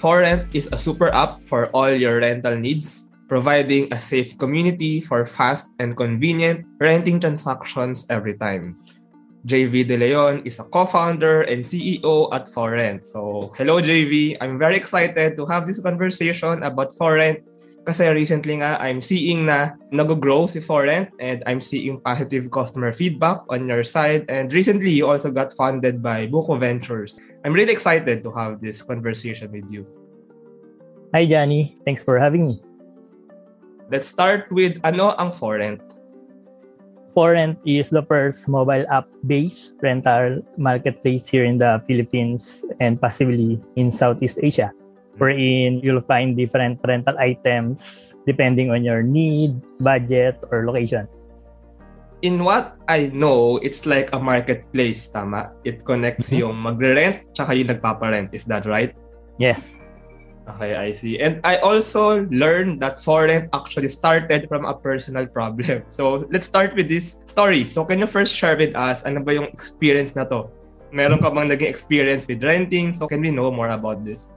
ForRent is a super app for all your rental needs, providing a safe community for fast and convenient renting transactions every time. JV De Leon is a co-founder and CEO at ForRent. So, hello JV. I'm very excited to have this conversation about ForRent kasi recently nga I'm seeing na nag-grow si ForRent and I'm seeing positive customer feedback on your side, and recently you also got funded by Buko Ventures. I'm really excited to have this conversation with you. Hi Johnny, thanks for having me. Let's start with ano ang ForRent. ForRent is the first mobile app-based rental marketplace here in the Philippines and possibly in Southeast Asia, wherein you'll find different rental items depending on your need, budget, or location. In what I know, it's like a marketplace, tama? It connects yung magre-rent tsaka yung nagpaparent. Is that right? Yes. Okay, I see. And I also learned that ForRent actually started from a personal problem. So, let's start with this story. So, can you first share with us, ano ba yung experience na to? Meron ka bang naging experience with renting? So, can we know more about this?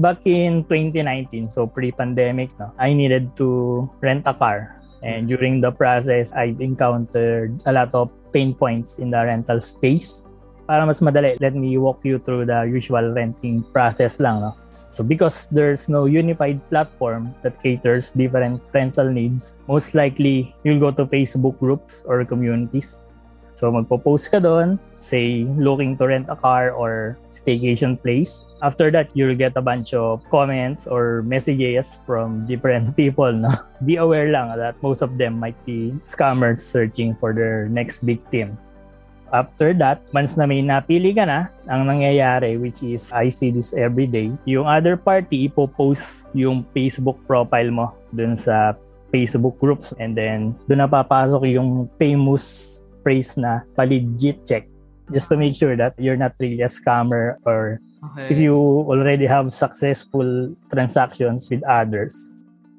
Back in 2019, so pre-pandemic, I needed to rent a car. And during the process, I've encountered a lot of pain points in the rental space. Para mas madali, let me walk you through the usual renting process lang, no? So because there's no unified platform that caters different rental needs, most likely you'll go to Facebook groups or communities. So magpo-post ka doon, say looking to rent a car or staycation place. After that, you'll get a bunch of comments or messages from different people. No? Be aware lang that most of them might be scammers searching for their next victim. After that, once na may napili ka na, ang nangyayari, which is I see this every day, yung other party ipopost yung Facebook profile mo dun sa Facebook groups, and then dun na papasok yung famous phrase na pa-legit check, just to make sure that you're not really a scammer or if you already have successful transactions with others.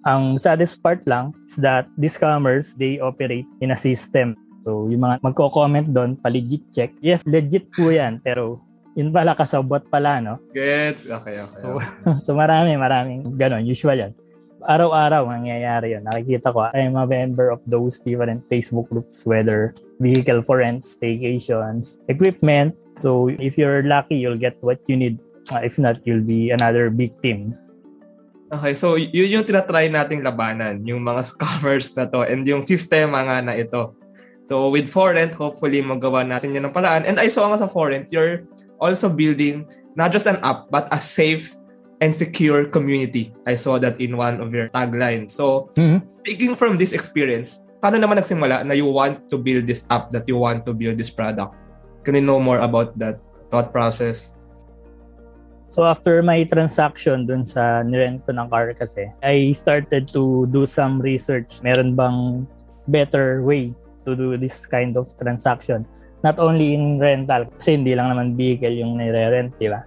Ang saddest part lang is that these scammers, they operate in a system. So, yung mga magko-comment doon, pa-legit check. Yes, legit po yan. Pero, yun pala, kasabot pala, no? Good. Okay. So, maraming ganon. Usual yan. Araw-araw, nangyayari yun. Nakikita ko, I'm a member of those different Facebook groups, whether vehicle for rent, staycations, equipment. So, if you're lucky, you'll get what you need. If not, you'll be another victim. Okay, so yun yung tinatry nating labanan, yung mga scammers na to and yung sistema nga na ito. So with ForRent, hopefully magawa natin yan ng paraan. And I saw nga sa ForRent, you're also building not just an app, but a safe and secure community. I saw that in one of your taglines. So taking from this experience, paano naman nagsimula na you want to build this app, that you want to build this product? Can you know more about that thought process? So after my transaction dun sa nirent ko ng car kasi, I started to do some research. Meron bang better way to do this kind of transaction, not only in rental, kasi hindi lang naman vehicle yung nire-rent, di ba?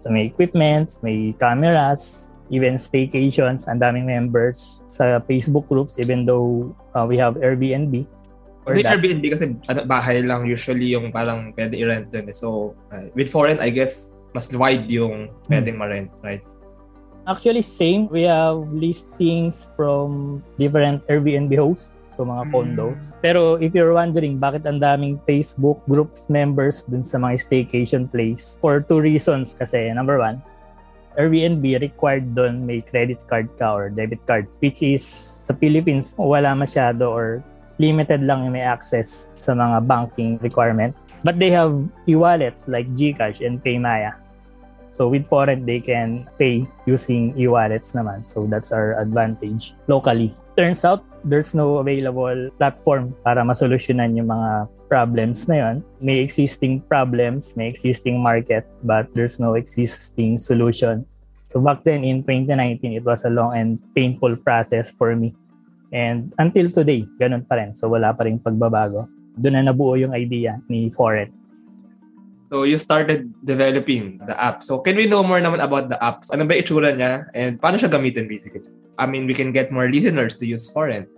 So may equipments, may cameras, even staycations, ang daming members sa Facebook groups, even though we have Airbnb. Or Airbnb kasi bahay lang usually yung parang pwede i-rent dun. So with ForRent, I guess, mas wide yung pwedeng ma-rent, right? Actually, same. We have listings from different Airbnb hosts, so mga condos. Pero if you're wondering bakit ang daming Facebook groups members dun sa mga staycation place, for two reasons kasi. Number one, Airbnb required dun may credit card ka or debit card, which is sa Philippines, wala masyado or limited lang yung may access sa mga banking requirements. But they have e-wallets like Gcash and PayMaya. So with ForRent, they can pay using e-wallets naman. So that's our advantage locally. Turns out, there's no available platform para masolusyonan yung mga problems na yun. May existing problems, may existing market, but there's no existing solution. So back then in 2019, it was a long and painful process for me. And until today, ganun pa rin. So wala pa rin pagbabago. Doon na nabuo yung idea ni ForRent. So you started developing the app. So can we know more naman about the app? Ano ba itsura niya and paano siya gamitin basically? I mean, we can get more listeners to use ForRent.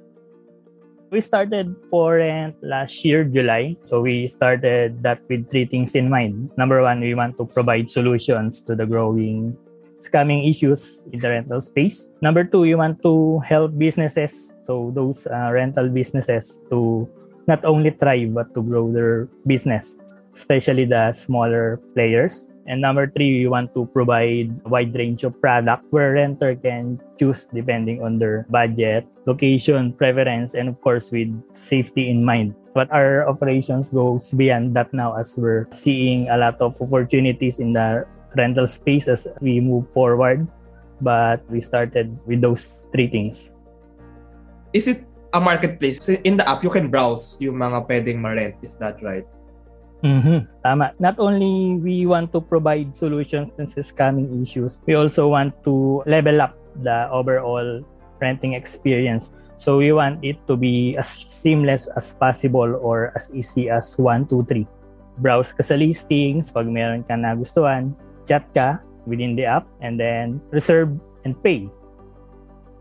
We started ForRent last year, July. So we started that with three things in mind. Number one, we want to provide solutions to the growing scamming issues in the rental space. Number two, you want to help businesses, so those rental businesses, to not only thrive but to grow their business, especially the smaller players. And number three, you want to provide a wide range of product where renter can choose depending on their budget, location, preference, and of course with safety in mind. But our operations goes beyond that now, as we're seeing a lot of opportunities in the rental space as we move forward. But we started with those three things. Is it a marketplace? So in the app, you can browse yung mga pwedeng ma-rent. Is that right? Mm-hmm. Tama. Not only we want to provide solutions to scamming issues, we also want to level up the overall renting experience. So we want it to be as seamless as possible or as easy as 1, 2, 3. Browse ka sa listings, pag meron ka na gustuhan, chat ka within the app, and then reserve and pay.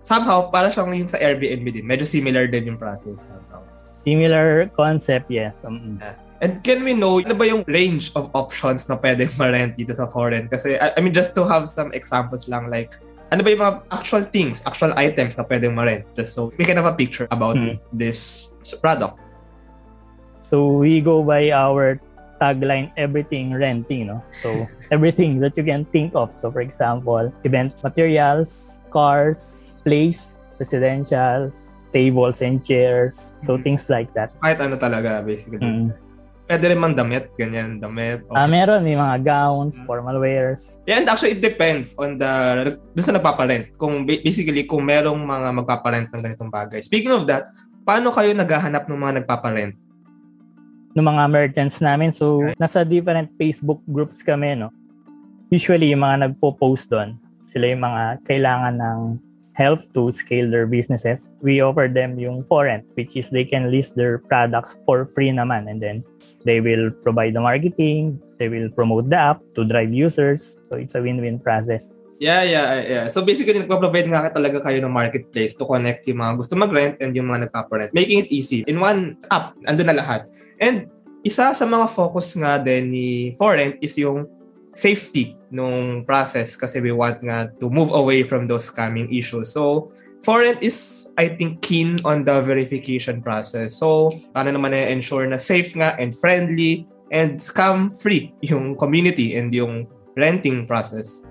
Somehow, para siyang yung sa Airbnb din. Medyo similar din yung process. Somehow. Similar concept, yes. And can we know, ano ba yung range of options na pwede ma-rent dito sa ForRent? Kasi, I mean, just to have some examples lang, like, ano ba yung mga actual things, actual items na pwede ma-rent? Just so we can have a picture about this product. So, we go by our tagline, everything renting, no? So, everything that you can think of. So, for example, event materials, cars, place, residentials, tables and chairs. So, things like that. Kahit ano talaga, basically. Pwede rin mang damit, ganyan, damit. Okay. Meron, may mga gowns, formal wears. Yeah, and actually, it depends on doon sa nagpaparent. Kung basically, kung merong mga magpaparent ng ganitong bagay. Speaking of that, paano kayo naghahanap ng mga nagpaparent? Ng mga merchants namin, so okay. Nasa different Facebook groups kami, no? Usually, yung mga nagpo-post doon, sila yung mga kailangan ng help to scale their businesses. We offer them yung ForRent, which is they can list their products for free naman, and then they will provide the marketing, they will promote the app to drive users. So it's a win-win process. Yeah. So basically, nagpo-provide nga talaga kayo ng marketplace to connect yung mga gusto mag-rent and yung mga nagpaparent. Making it easy. In one app, andun na lahat. And isa sa mga focus nga din ni ForRent is yung safety nung process, kasi we want nga to move away from those scamming issues. So ForRent is, I think, keen on the verification process. So, paano naman i-ensure na safe nga and friendly and scam-free yung community and yung renting process?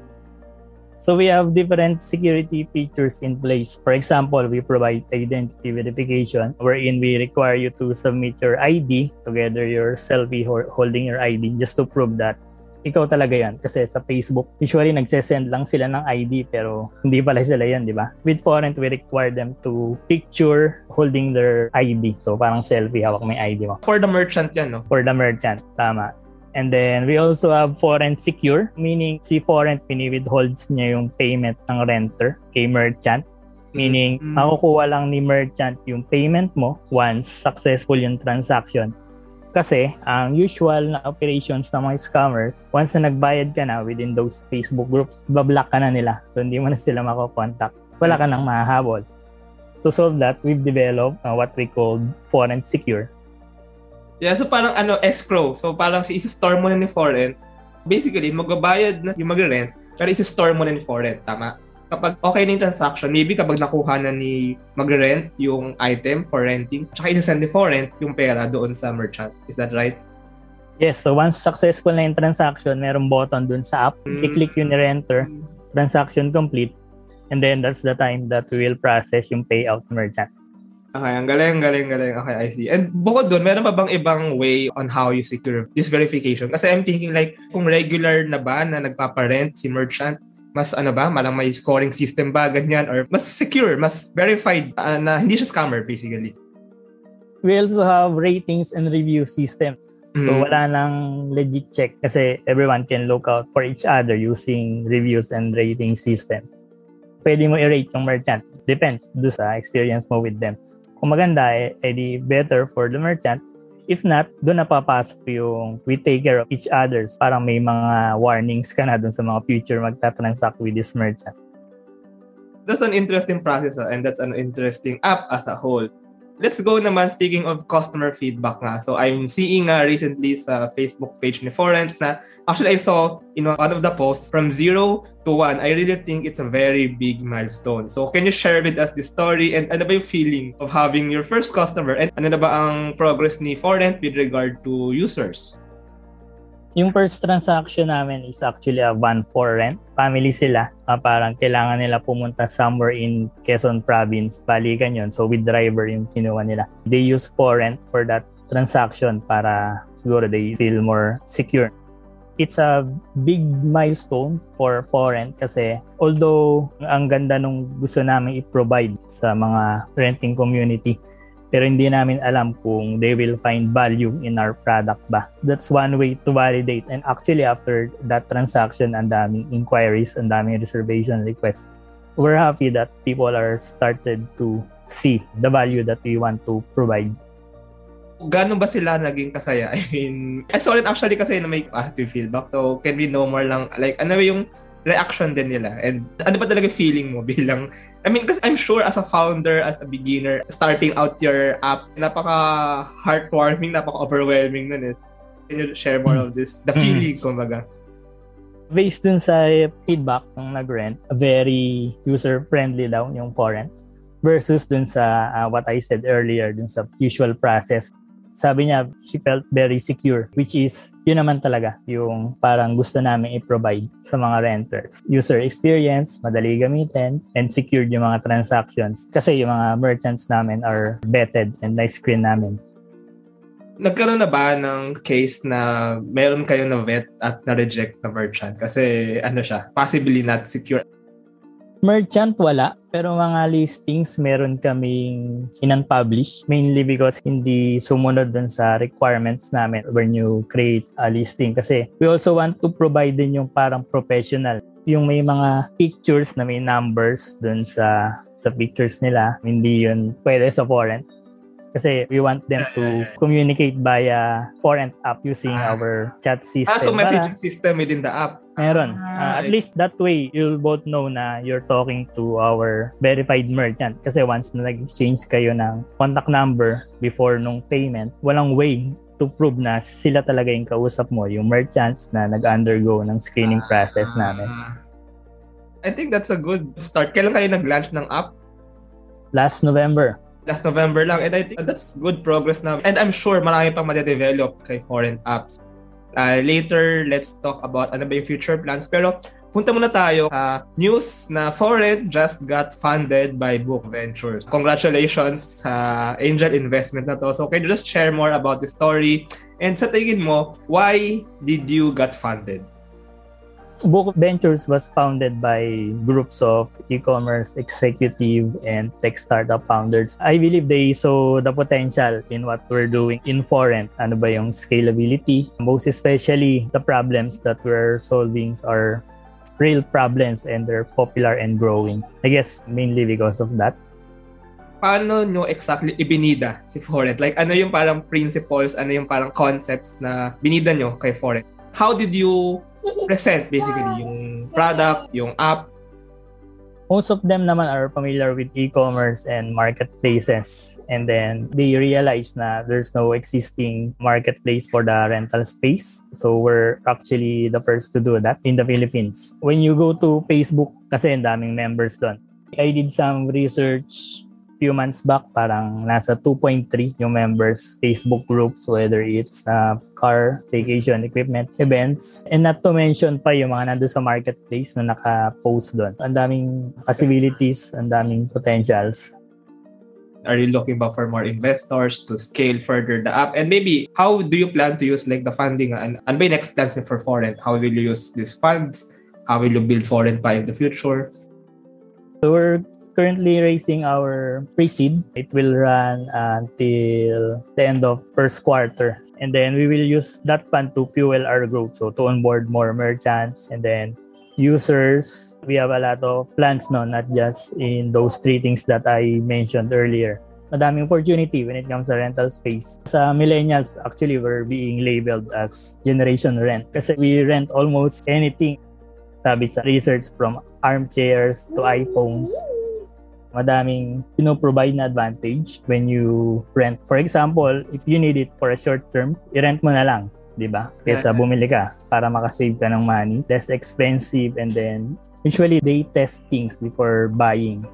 So, we have different security features in place. For example, we provide identity verification, wherein we require you to submit your ID together your selfie holding your ID just to prove that ikaw talaga yan. Kasi sa Facebook, usually nagsesend lang sila ng ID pero hindi pala sila yan, di ba? With ForRent, we require them to picture holding their ID. So parang selfie, hawak may ID mo. For the merchant yan, no? For the merchant, tama. And then we also have ForRent Secure, meaning si ForRent pini-withholds niya yung payment ng renter kay merchant. Meaning, makukuha lang ni merchant yung payment mo once successful yung transaction. Kasi, ang usual na operations ng mga scammers, once na nagbayad ka na within those Facebook groups, bablock ka na nila. So, hindi mo na sila makakontakt. Wala ka nang mahahabol. To solve that, we've developed what we call ForRent Secure. Yeah, so parang escrow. So, parang isa-store mo na ni ForRent. Basically, magbabayad na yung mag-rent, pero isa-store mo na ni ForRent. Tama? Kapag okay na yung transaction, maybe kapag nakuha na ni mag-rent yung item for renting, tsaka isa-send ni ForRent yung pera doon sa merchant. Is that right? Yes. So once successful na yung transaction, merong button doon sa app. I-click yun ni renter, transaction complete, and then that's the time that we will process yung payout merchant. Okay, ang galing. Okay, I see. And bukod doon, meron pa bang ibang way on how you secure this verification? Kasi I'm thinking like, kung regular na ba na nagpaparent si merchant, mas malang may scoring system ba, ganyan, or mas secure, mas verified na hindi siya scammer, basically. We also have ratings and review system. So, wala nang legit check kasi everyone can look out for each other using reviews and rating system. Pwede mo i-rate yung merchant. Depends do sa experience mo with them. Kung maganda, edi better for the merchant. If not, doon napapasok yung we take care of each others. Parang may mga warnings ka na doon sa mga future magta-transact with this merchant. That's an interesting process and that's an interesting app as a whole. let's go naman, speaking of customer feedback na. So I'm seeing recently sa Facebook page ni ForRent na actually I saw in one of the posts from 0 to 1. I really think it's a very big milestone. So can you share with us this story and ano ba yung feeling of having your first customer and ano na ba ang progress ni ForRent with regard to users? Yung first transaction namin is actually a van for rent. Family sila. Parang kailangan nila pumunta somewhere in Quezon Province. Balikan yun. So with driver yung kinuha nila. They use ForRent for that transaction para siguro they feel more secure. It's a big milestone for ForRent kasi although ang ganda nung gusto namin i-provide sa mga renting community, pero hindi namin alam kung they will find value in our product ba. That's one way to validate. And actually, after that transaction, ang daming inquiries, ang daming reservation requests. We're happy that people are started to see the value that we want to provide. Gano'n ba sila naging kasaya? I mean, I saw it actually kasi na may positive feedback. So, can we know more lang? Like, ano yung reaction din nila? And ano ba talaga feeling mo bilang I mean, because I'm sure as a founder, as a beginner, starting out your app, napaka-heartwarming, napaka-overwhelming nun eh. Can you share more of this? The feeling, kumbaga. Based dun sa feedback ng nag-rent, very user-friendly daw yung ForRent versus dun sa what I said earlier, dun sa usual process. Sabi niya, she felt very secure, which is, yun naman talaga, yung parang gusto namin i-provide sa mga renters. User experience, madali gamitin, and secured yung mga transactions. Kasi yung mga merchants namin are vetted and na-screen namin. Nagkaroon na ba ng case na meron kayo na vet at na-reject na merchant? Kasi ano siya, possibly not secure. Merchant wala, pero mga listings meron kaming in-unpublish. Mainly because hindi sumunod dun sa requirements namin when you create a listing. Kasi we also want to provide din yung parang professional. Yung may mga pictures na may numbers dun sa pictures nila, hindi yun pwede sa ForRent. Kasi we want them to communicate via ForRent app using our chat system. So messaging system within the app. Meron. At least that way, you'll both know na you're talking to our verified merchant. Kasi once na nag-exchange kayo ng contact number before nung payment, walang way to prove na sila talaga yung kausap mo, yung merchants na nag-undergo ng screening process namin. I think that's a good start. Kailan kayo nag-launch ng app? Last November lang. And I think that's good progress na. And I'm sure marami pang ma-develop kay ForRent apps. Later, let's talk about ano ba yung future plans. Pero punta muna tayo sa news na ForRent just got funded by Buko Ventures. Congratulations sa angel investment na to. So can you just share more about the story? And sa tingin mo, why did you got funded? Buko Ventures was founded by groups of e-commerce executive and tech startup founders. I believe they saw the potential in what we're doing in ForRent. Ano ba yung scalability? Most especially, the problems that we're solving are real problems and they're popular and growing. I guess mainly because of that. Paano nyo exactly ibinida si ForRent? Like ano yung parang principles, ano yung parang concepts na binida nyo kay ForRent? How did you present basically yung product, yung app? Most of them naman are familiar with e-commerce and marketplaces, and then they realize na there's no existing marketplace for the rental space. So we're actually the first to do that in the Philippines. When you go to Facebook, kasi ang daming members doon. I did some research few months back, parang nasa 2.3 yung members, Facebook groups, whether it's car, vacation, equipment, events, and not to mention pa yung mga nandun sa marketplace na naka-post doon. Ang daming possibilities, ang daming potentials. Are you looking for more investors to scale further the app? And maybe, how do you plan to use like the funding? And ano ba yung next plans for ForRent? How will you use these funds? How will you build ForRent pa in the future? So we're currently raising our pre-seed. It will run until the end of first quarter. And then we will use that fund to fuel our growth. So to onboard more merchants and then users. We have a lot of plans now, not just in those three things that I mentioned earlier. Madaming opportunity when it comes to rental space. Sa millennials, actually, we're being labeled as Generation Rent. Kasi we rent almost anything. Sabi sa research from armchairs to iPhones. Madaming pinoprovide na advantage when you rent. For example, if you need it for a short term, i-rent mo na lang, di ba? Kesa bumili ka para makasave ka ng money. Less expensive, and then usually they test things before buying.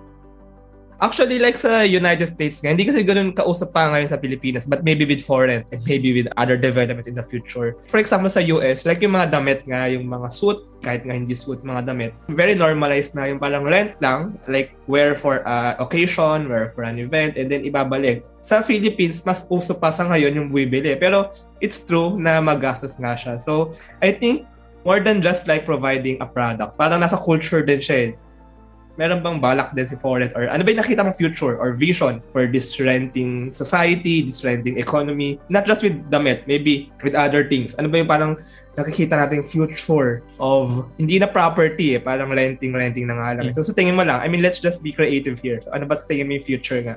Actually, like sa United States nga, hindi kasi ganun kausap pa ngayon sa Pilipinas, but maybe with ForRent and maybe with other developments in the future. For example, sa US, like yung mga damit nga, yung mga suit, kahit nga hindi suit, mga damit, very normalized na yung parang rent lang, like wear for occasion, wear for an event, and then ibabalik. Sa Philippines, mas uso pa sa ngayon yung buwibili, pero it's true na magastos nga siya. So, I think more than just like providing a product, parang nasa culture din siya. Meron bang balak din si ForRent or ano ba yung nakita mong future or vision for this renting society, this renting economy? Not just with damit, maybe with other things. Ano ba yung parang nakikita nating future of hindi na property eh, parang renting na nga lang. So sa tingin mo lang, I mean, let's just be creative here. So, ano ba sa tingin mo yung future nga?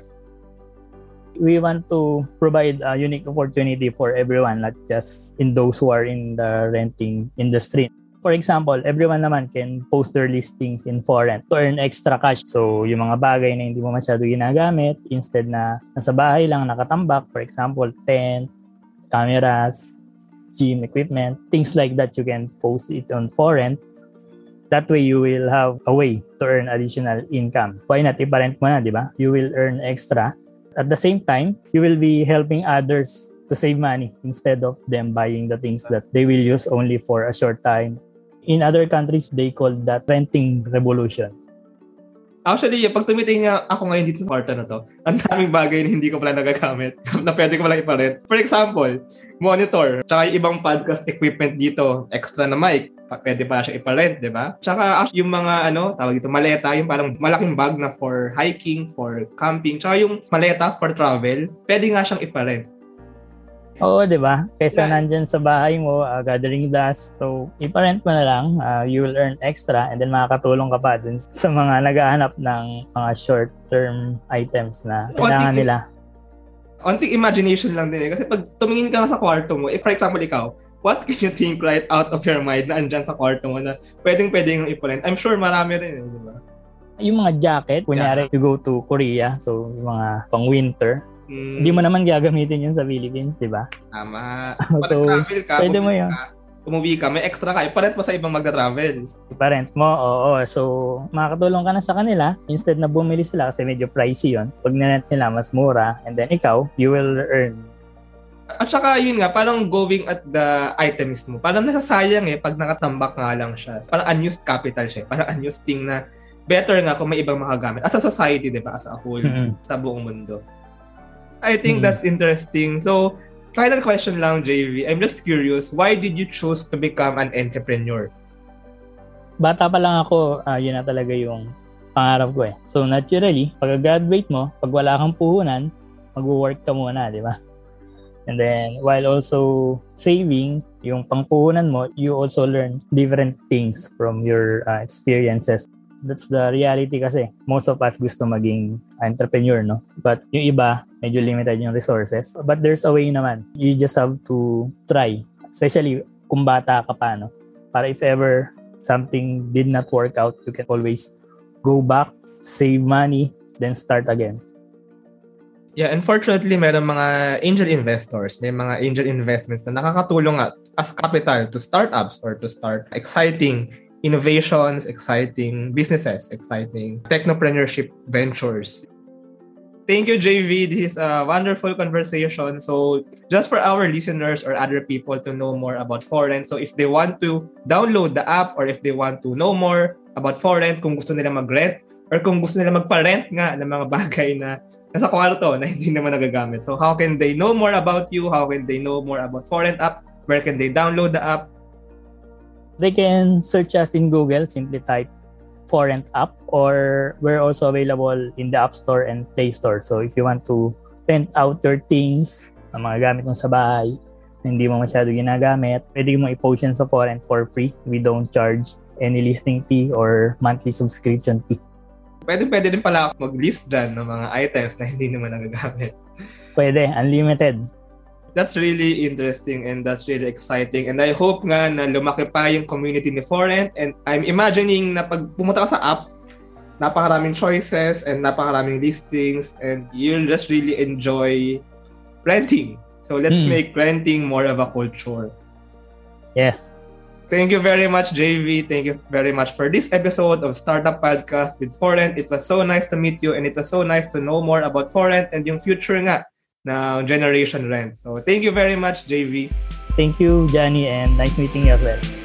We want to provide a unique opportunity for everyone, not just in those who are in the renting industry. For example, everyone naman can post their listings in ForRent to earn extra cash. So, yung mga bagay na hindi mo masyado ginagamit, instead na nasa bahay lang nakatambak, for example, tent, cameras, gym equipment, things like that, you can post it on ForRent. That way, you will have a way to earn additional income. Why not? I-parent mo na, di ba? You will earn extra. At the same time, you will be helping others to save money instead of them buying the things that they will use only for a short time. In other countries, they call that renting revolution. Actually, pag tumitingin nga ako ngayon dito sa kwarto na to, ang daming bagay na hindi ko pala nagagamit na pwede ko pala iparent. For example, monitor, tsaka ibang podcast equipment dito, extra na mic, pwede pala siya iparent, di ba? Tsaka yung mga, tawag dito, maleta, yung parang malaking bag na for hiking, for camping, tsaka yung maleta for travel, pwede nga siyang iparent. Oo, di ba? Kaysa nandyan sa bahay mo, gathering dust. So, i-parent mo na lang, you will earn extra, and then makakatulong ka pa dun sa mga naghahanap ng mga short-term items na kailangan nila. Onting imagination lang din eh. Kasi pag tumingin ka sa kwarto mo, if for example ikaw, what can you think right out of your mind na andyan sa kwarto mo na pwedeng-pwedeng yung i-parent? I'm sure marami rin eh, di ba? Yung mga jacket, kunyari you go to Korea, so yung mga pang-winter, hindi mo naman gagamitin yun sa Philippines, di ba? Tama. So, travel ka, pwede mo yun. Umuwi ka, may extra ka. I-parent mo sa ibang magta-travel. I-parent mo, oo. So, makakatulong ka na sa kanila. Instead na bumili sila kasi medyo pricey yun. Pag na-rent nila, mas mura. And then ikaw, you will earn. At saka yun nga, parang going at the items mo. Parang nasasayang eh, pag nakatambak nga lang siya. Parang unused capital siya. Parang unused thing na better nga kung may ibang makagamit. As a society, di ba? As a whole, sa buong mundo. I think that's interesting. So, final question lang, JV. I'm just curious, why did you choose to become an entrepreneur? Bata pa lang ako, yun na talaga yung pangarap ko eh. So, naturally, pagka-graduate mo, pag wala kang puhunan, mag-work ka muna, di ba? And then, while also saving yung pangpuhunan mo, you also learn different things from your experiences. That's the reality kasi. Most of us gusto maging entrepreneur, no? But yung iba, medyo limited yung resources. But there's a way naman. You just have to try. Especially kung bata ka pa, no? Para if ever something did not work out, you can always go back, save money, then start again. Yeah, unfortunately, meron mga angel investors, may mga angel investments na nakakatulong as capital to startups or to start exciting innovations, exciting businesses, exciting technopreneurship ventures. Thank you, JV. This is a wonderful conversation. So just for our listeners or other people to know more about ForRent, so if they want to download the app or if they want to know more about ForRent, kung gusto nila mag-rent or kung gusto nila magpa-rent nga ng mga bagay na nasa kwarto na hindi naman nagagamit. So how can they know more about you? How can they know more about ForRent app? Where can they download the app? They can search us in Google, simply type ForRent app, or we're also available in the App Store and Play Store. So if you want to rent out your things, ang mga gamit mo sa bahay, hindi mo masyado ginagamit, pwede mo i-post yan sa ForRent for free. We don't charge any listing fee or monthly subscription fee. Pwede din pala mag-list dyan ng mga items na hindi naman nagagamit. Pwede, unlimited. That's really interesting and that's really exciting. And I hope nga na lumaki pa yung community ni ForRent. And I'm imagining na pag pumunta ka sa app, napakaraming choices and napakaraming listings, and you'll just really enjoy renting. So let's make renting more of a culture. Yes. Thank you very much, JV. Thank you very much for this episode of Startup Podcast with ForRent. It was so nice to meet you, and it was so nice to know more about ForRent and yung future nga na Generation Rent. So thank you very much, JV. Thank you, Johnny, and nice meeting you as well.